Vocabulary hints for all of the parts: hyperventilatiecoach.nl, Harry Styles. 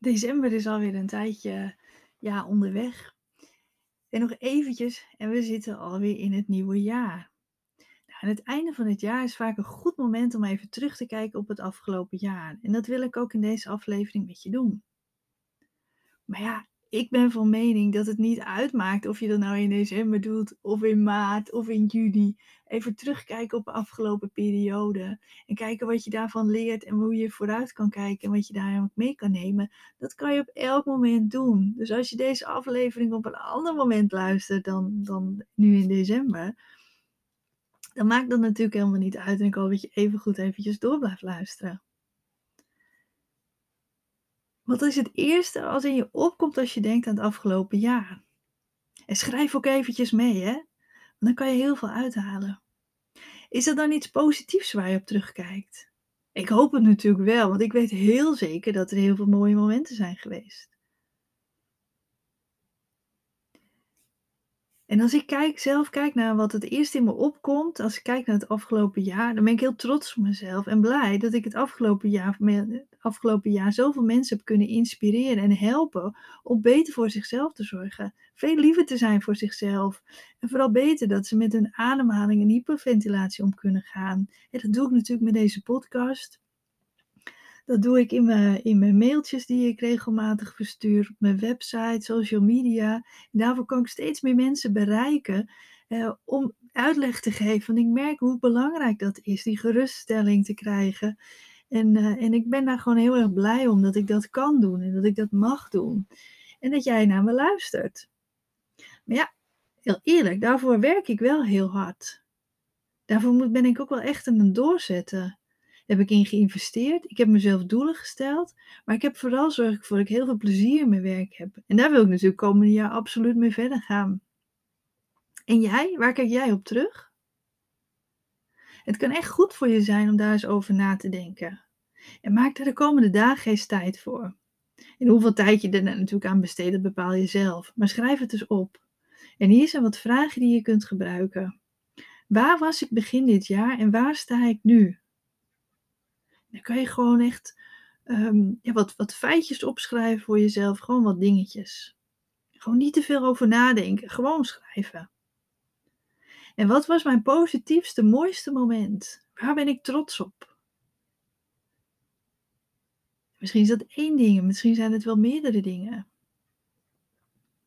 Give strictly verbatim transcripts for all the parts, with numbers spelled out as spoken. December is alweer een tijdje ja, onderweg. En nog eventjes en we zitten alweer in het nieuwe jaar. Nou, aan het einde van het jaar is vaak een goed moment om even terug te kijken op het afgelopen jaar. En dat wil ik ook in deze aflevering met je doen. Maar ja, ik ben van mening dat het niet uitmaakt of je dat nou in december doet, of in maart, of in juni. Even terugkijken op de afgelopen periode. En kijken wat je daarvan leert en hoe je vooruit kan kijken en wat je daar ook mee kan nemen. Dat kan je op elk moment doen. Dus als je deze aflevering op een ander moment luistert dan, dan nu in december, dan maakt dat natuurlijk helemaal niet uit. En ik hoop dat je even goed eventjes door blijft luisteren. Wat is het eerste als in je opkomt als je denkt aan het afgelopen jaar? En schrijf ook eventjes mee, hè? Want dan kan je heel veel uithalen. Is dat dan iets positiefs waar je op terugkijkt? Ik hoop het natuurlijk wel, want ik weet heel zeker dat er heel veel mooie momenten zijn geweest. En als ik kijk, zelf kijk naar wat het eerst in me opkomt, als ik kijk naar het afgelopen jaar, dan ben ik heel trots op mezelf en blij dat ik het afgelopen jaar, afgelopen jaar zoveel mensen heb kunnen inspireren en helpen om beter voor zichzelf te zorgen. Veel liever te zijn voor zichzelf. En vooral beter dat ze met hun ademhaling en hyperventilatie om kunnen gaan. En dat doe ik natuurlijk met deze podcast. Dat doe ik in mijn, in mijn mailtjes die ik regelmatig verstuur, op mijn website, social media. En daarvoor kan ik steeds meer mensen bereiken eh, om uitleg te geven. Want ik merk hoe belangrijk dat is, die geruststelling te krijgen. En, uh, en ik ben daar gewoon heel erg blij om dat ik dat kan doen en dat ik dat mag doen. En dat jij naar me luistert. Maar ja, heel eerlijk, daarvoor werk ik wel heel hard. Daarvoor moet, ben ik ook wel echt aan het doorzetten. Heb ik in geïnvesteerd. Ik heb mezelf doelen gesteld. Maar ik heb vooral zorg ervoor dat ik heel veel plezier in mijn werk heb. En daar wil ik natuurlijk komende jaar absoluut mee verder gaan. En jij? Waar kijk jij op terug? Het kan echt goed voor je zijn om daar eens over na te denken. En maak daar de komende dagen eens tijd voor. En hoeveel tijd je er natuurlijk aan besteedt, dat bepaal je zelf. Maar schrijf het dus op. En hier zijn wat vragen die je kunt gebruiken. Waar was ik begin dit jaar en waar sta ik nu? Dan kan je gewoon echt um, ja, wat, wat feitjes opschrijven voor jezelf. Gewoon wat dingetjes. Gewoon niet te veel over nadenken. Gewoon schrijven. En wat was mijn positiefste, mooiste moment? Waar ben ik trots op? Misschien is dat één ding. Misschien zijn het wel meerdere dingen.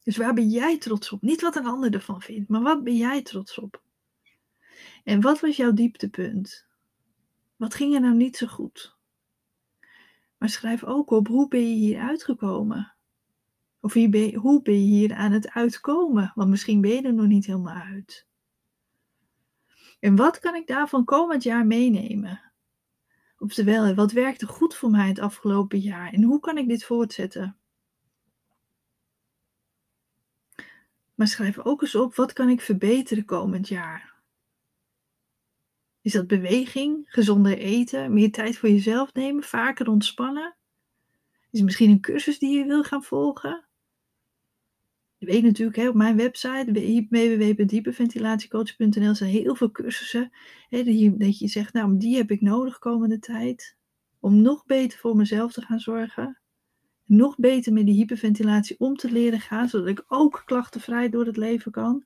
Dus waar ben jij trots op? Niet wat een ander ervan vindt. Maar wat ben jij trots op? En wat was jouw dieptepunt? Wat ging er nou niet zo goed? Maar schrijf ook op, hoe ben je hier uitgekomen? Of hier ben je, hoe ben je hier aan het uitkomen? Want misschien ben je er nog niet helemaal uit. En wat kan ik daarvan komend jaar meenemen? Oftewel, wat werkte goed voor mij het afgelopen jaar? En hoe kan ik dit voortzetten? Maar schrijf ook eens op, wat kan ik verbeteren komend jaar? Is dat beweging, gezonder eten, meer tijd voor jezelf nemen, vaker ontspannen? Is het misschien een cursus die je wil gaan volgen? Je weet natuurlijk, hè, op mijn website w w w punt hyperventilatiecoach punt n l zijn heel veel cursussen. Hè, dat, je, dat je zegt, nou die heb ik nodig komende tijd. Om nog beter voor mezelf te gaan zorgen. Nog beter met die hyperventilatie om te leren gaan. Zodat ik ook klachtenvrij door het leven kan.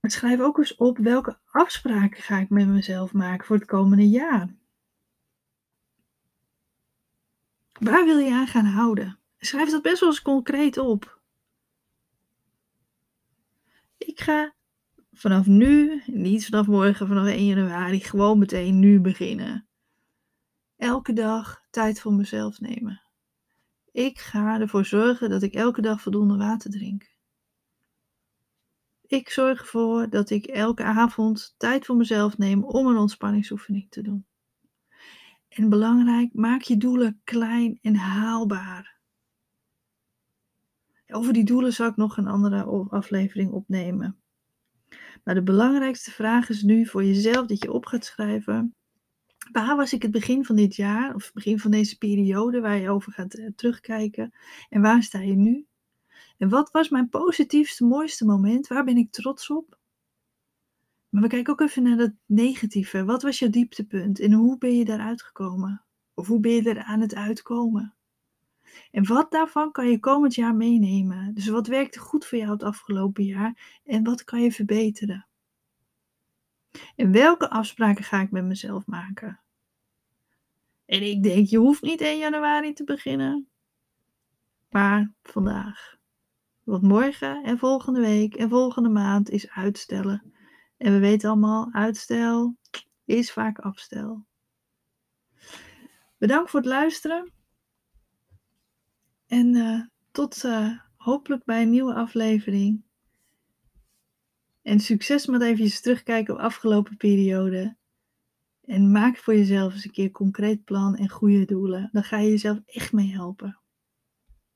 Maar schrijf ook eens op welke afspraken ga ik met mezelf maken voor het komende jaar. Waar wil je aan gaan houden? Schrijf dat best wel eens concreet op. Ik ga vanaf nu, niet vanaf morgen, vanaf één januari, gewoon meteen nu beginnen. Elke dag tijd voor mezelf nemen. Ik ga ervoor zorgen dat ik elke dag voldoende water drink. Ik zorg ervoor dat ik elke avond tijd voor mezelf neem om een ontspanningsoefening te doen. En belangrijk, maak je doelen klein en haalbaar. Over die doelen zal ik nog een andere aflevering opnemen. Maar de belangrijkste vraag is nu voor jezelf dat je op gaat schrijven. Waar was ik het begin van dit jaar of begin van deze periode waar je over gaat terugkijken? En waar sta je nu? En wat was mijn positiefste, mooiste moment? Waar ben ik trots op? Maar we kijken ook even naar dat negatieve. Wat was jouw dieptepunt en hoe ben je daaruit gekomen? Of hoe ben je er aan het uitkomen? En wat daarvan kan je komend jaar meenemen? Dus wat werkte goed voor jou het afgelopen jaar? En wat kan je verbeteren? En welke afspraken ga ik met mezelf maken? En ik denk, je hoeft niet één januari te beginnen. Maar vandaag. Want morgen en volgende week en volgende maand is uitstellen. En we weten allemaal, uitstel is vaak afstel. Bedankt voor het luisteren. En uh, tot uh, hopelijk bij een nieuwe aflevering. En succes met even terugkijken op afgelopen periode. En maak voor jezelf eens een keer een concreet plan en goede doelen. Dan ga je jezelf echt mee helpen.